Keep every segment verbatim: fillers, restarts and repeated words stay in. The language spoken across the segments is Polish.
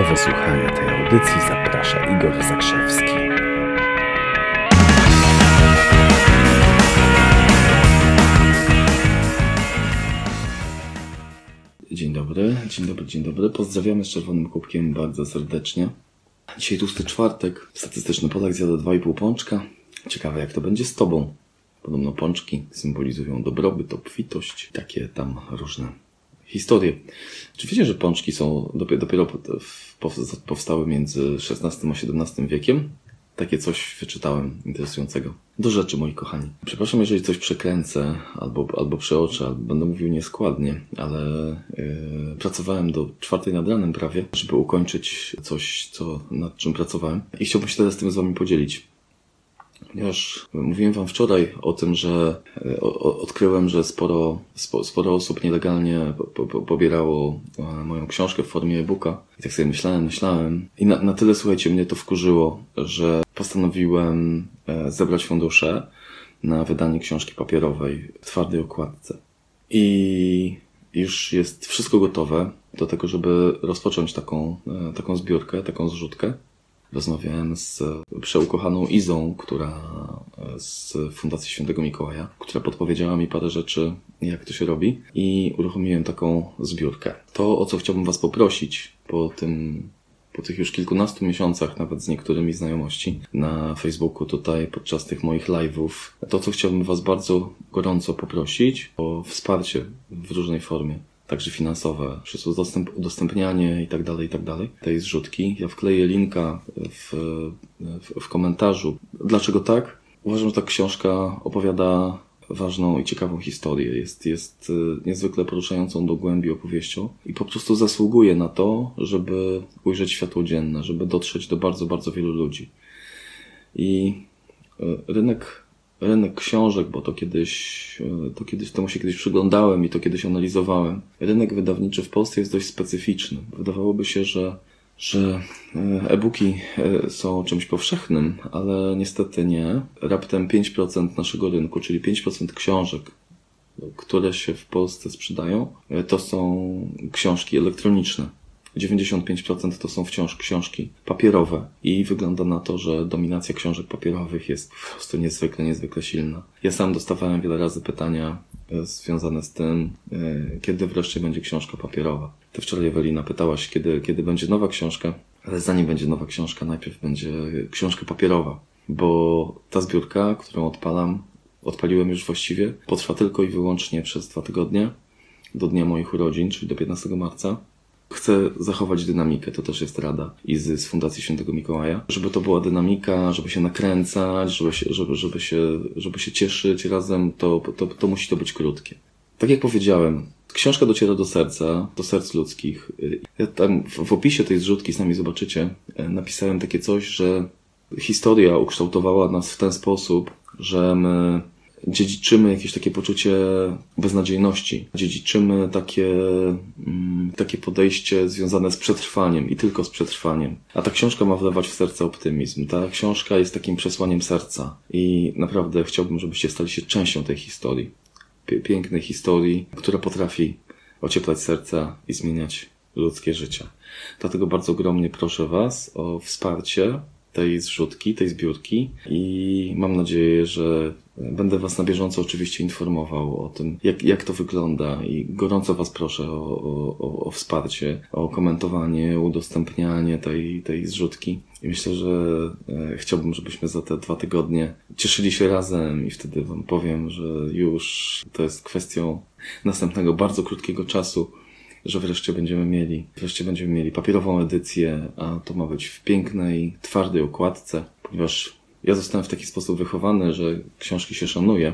Do wysłuchania tej audycji zaprasza Igor Zakrzewski. Dzień dobry, dzień dobry, dzień dobry. Pozdrawiamy z Czerwonym Kubkiem bardzo serdecznie. Dzisiaj tłusty czwartek, statystyczny Polak zjada dwa i pół pączka. Ciekawe jak to będzie z tobą. Podobno pączki symbolizują dobrobyt, obfitość, takie tam różne historie. Czy wiecie, że pączki są dopiero, dopiero powstały między szesnastym a siedemnastym wiekiem? Takie coś wyczytałem interesującego. Do rzeczy, moi kochani. Przepraszam, jeżeli coś przekręcę albo, albo przeoczę, albo będę mówił nieskładnie, ale yy, pracowałem do czwartej nad ranem prawie, żeby ukończyć coś, co, nad czym pracowałem. I chciałbym się teraz tym z wami podzielić. Ponieważ mówiłem wam wczoraj o tym, że o, o, odkryłem, że sporo, spo, sporo osób nielegalnie po, po, pobierało moją książkę w formie e-booka. I tak sobie myślałem, myślałem. I na, na tyle, słuchajcie, mnie to wkurzyło, że postanowiłem zebrać fundusze na wydanie książki papierowej w twardej okładce. I już jest wszystko gotowe do tego, żeby rozpocząć taką, taką zbiórkę, taką zrzutkę. Rozmawiałem z przeukochaną Izą, która z Fundacji Świętego Mikołaja, która podpowiedziała mi parę rzeczy, jak to się robi, i uruchomiłem taką zbiórkę. To, o co chciałbym was poprosić po tym, po tych już kilkunastu miesiącach, nawet z niektórymi znajomości na Facebooku tutaj, podczas tych moich live'ów, to, co chciałbym was bardzo gorąco poprosić, o wsparcie w różnej formie. Także finansowe, przez udostęp, udostępnianie i tak dalej, i tak dalej. Tej zrzutki. Ja wkleję linka w, w, w komentarzu. Dlaczego tak? Uważam, że ta książka opowiada ważną i ciekawą historię. Jest, jest niezwykle poruszającą do głębi opowieścią i po prostu zasługuje na to, żeby ujrzeć światło dzienne, żeby dotrzeć do bardzo, bardzo wielu ludzi. I rynek Rynek książek, bo to kiedyś, to kiedyś, temu się kiedyś przyglądałem i to kiedyś analizowałem. Rynek wydawniczy w Polsce jest dość specyficzny. Wydawałoby się, że, że e-booki są czymś powszechnym, ale niestety nie. Raptem pięć procent naszego rynku, czyli pięć procent książek, które się w Polsce sprzedają, to są książki elektroniczne. dziewięćdziesiąt pięć procent to są wciąż książki papierowe i wygląda na to, że dominacja książek papierowych jest po prostu niezwykle, niezwykle silna. Ja sam dostawałem wiele razy pytania związane z tym, kiedy wreszcie będzie książka papierowa. Ty wczoraj, Ewelina, pytałaś, kiedy, kiedy będzie nowa książka, ale zanim będzie nowa książka, najpierw będzie książka papierowa, bo ta zbiórka, którą odpalam, odpaliłem już właściwie, potrwa tylko i wyłącznie przez dwa tygodnie, do dnia moich urodzin, czyli do piętnastego marca. Chcę zachować dynamikę, to też jest rada Izy z Fundacji Świętego Mikołaja. Żeby to była dynamika, żeby się nakręcać, żeby się, żeby, żeby się, żeby się cieszyć razem, to, to, to musi to być krótkie. Tak jak powiedziałem, książka dociera do serca, do serc ludzkich. Ja tam w opisie tej zrzutki, sami zobaczycie, napisałem takie coś, że historia ukształtowała nas w ten sposób, że my dziedziczymy jakieś takie poczucie beznadziejności. Dziedziczymy takie, takie podejście związane z przetrwaniem i tylko z przetrwaniem. A ta książka ma wlewać w serce optymizm. Ta książka jest takim przesłaniem serca. I naprawdę chciałbym, żebyście stali się częścią tej historii. Pięknej historii, która potrafi ocieplać serca i zmieniać ludzkie życie. Dlatego bardzo ogromnie proszę was o wsparcie tej zrzutki, tej zbiórki i mam nadzieję, że będę was na bieżąco oczywiście informował o tym, jak, jak to wygląda i gorąco was proszę o, o, o wsparcie, o komentowanie, udostępnianie tej, tej zrzutki i myślę, że chciałbym, żebyśmy za te dwa tygodnie cieszyli się razem i wtedy wam powiem, że już to jest kwestią następnego bardzo krótkiego czasu, że wreszcie będziemy mieli, wreszcie będziemy mieli papierową edycję, a to ma być w pięknej, twardej okładce, ponieważ ja zostałem w taki sposób wychowany, że książki się szanuje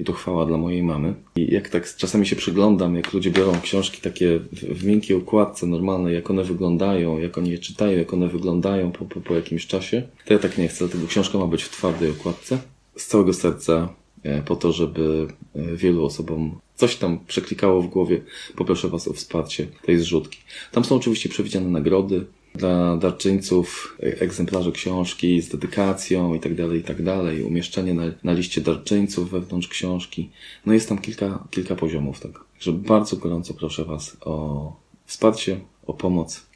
i to chwała dla mojej mamy. I jak tak czasami się przyglądam, jak ludzie biorą książki takie w, w miękkiej okładce normalnej, jak one wyglądają, jak oni je czytają, jak one wyglądają po, po, po jakimś czasie, to ja tak nie chcę, dlatego książka ma być w twardej okładce z całego serca, po to, żeby wielu osobom coś tam przeklikało w głowie. Poproszę was o wsparcie tej zrzutki. Tam są oczywiście przewidziane nagrody dla darczyńców, egzemplarze książki z dedykacją i tak dalej, i tak dalej. Umieszczenie na, na liście darczyńców wewnątrz książki. No jest tam kilka, kilka poziomów tego. Także bardzo gorąco proszę was o wsparcie, o pomoc.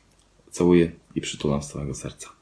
Całuję i przytulam z całego serca.